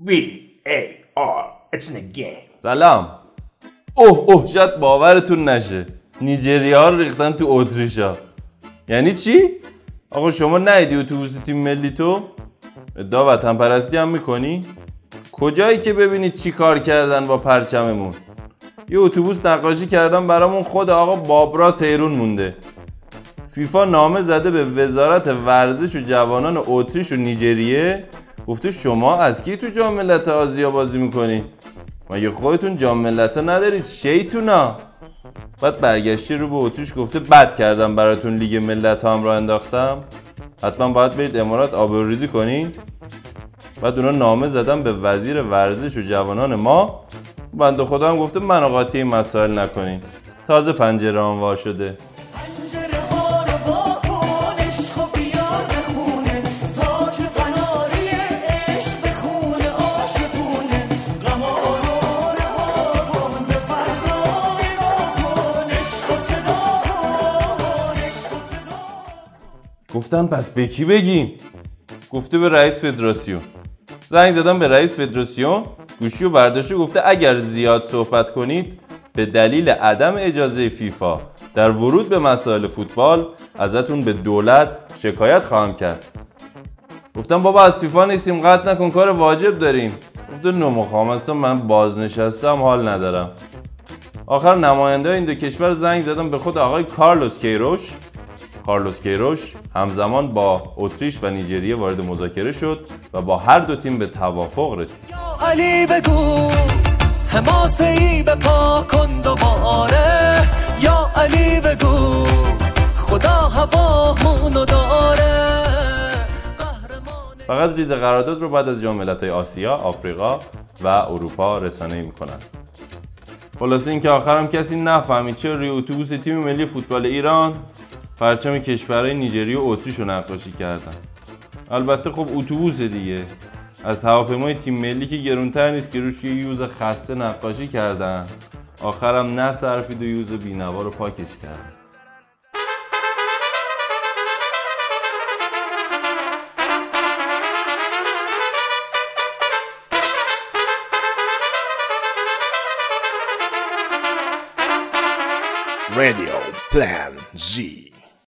VAR it's in a game. سلام. اوه شاید باورتون نشه نیجری‌ها رو ریختن تو اتریشا. یعنی چی؟ آقا شما نیدی اتوبوس تیم ملی تو؟ ادعا وطن پرستی هم میکنی؟ کجایی که ببینید چی کار کردن با پرچممون؟ یه اتوبوس نقاشی کردن برامون خود آقا بابراس حیرون مونده. فیفا نامه زده به وزارت ورزش و جوانان اتریش و نیجریه، گفته شما از کی تو جام ملت‌های آسیا بازی میکنین؟ مگه خودتون جام ملت‌ها ندارید شیطونا؟ بعد برگشتی رو به اتریش گفته بد کردم براتون لیگ ملت‌ها هم رو انداختم، حتما باید برید امارات آبروریزی کنین. بعد اونا نامه زدن به وزیر ورزش و جوانان ما، بنده خدا هم گفته منو قاطی این مسائل نکنین، تازه پنجره هم وا شده. گفتن پس به کی بگیم؟ گفته به رئیس فدراسیون. زنگ زدم به رئیس فدراسیون، گوشی رو برداشت و گفته اگر زیاد صحبت کنید به دلیل عدم اجازه فیفا در ورود به مسائل فوتبال ازتون به دولت شکایت خواهم کرد. گفتم بابا از فیفا نیستیم، قطع نکن، کار واجب داریم. گفته نمیخوام، اصلا من بازنشستم حال ندارم. آخر نماینده این دو کشور زنگ زدم به خود آقای کارلوس کیروش همزمان با اتریش و نیجریه وارد مذاکره شد و با هر دو تیم به توافق رسید. یا علی بگو حماسه ای بپا کن دوباره، یا علی بگو خدا هوامونو داره. فقط ریز قرارداد رو بعد از جام ملت‌های آسیا، آفریقا و اروپا رسانه‌ای می‌کنن. خلاصه اینکه آخرام کسی نفهمید چرا روی اتوبوس تیم ملی فوتبال ایران پرچم کشورهای نیجریه و اتریش رو نقاشی کردن. البته خب اتوبوس دیگه، از هواپیمای تیم ملی که گرونتر نیست که روش یه یوز خسته نقاشی کردن، آخرم نصرفید و یوز بی‌نوا رو پاکش کردن. رادیو پلان Z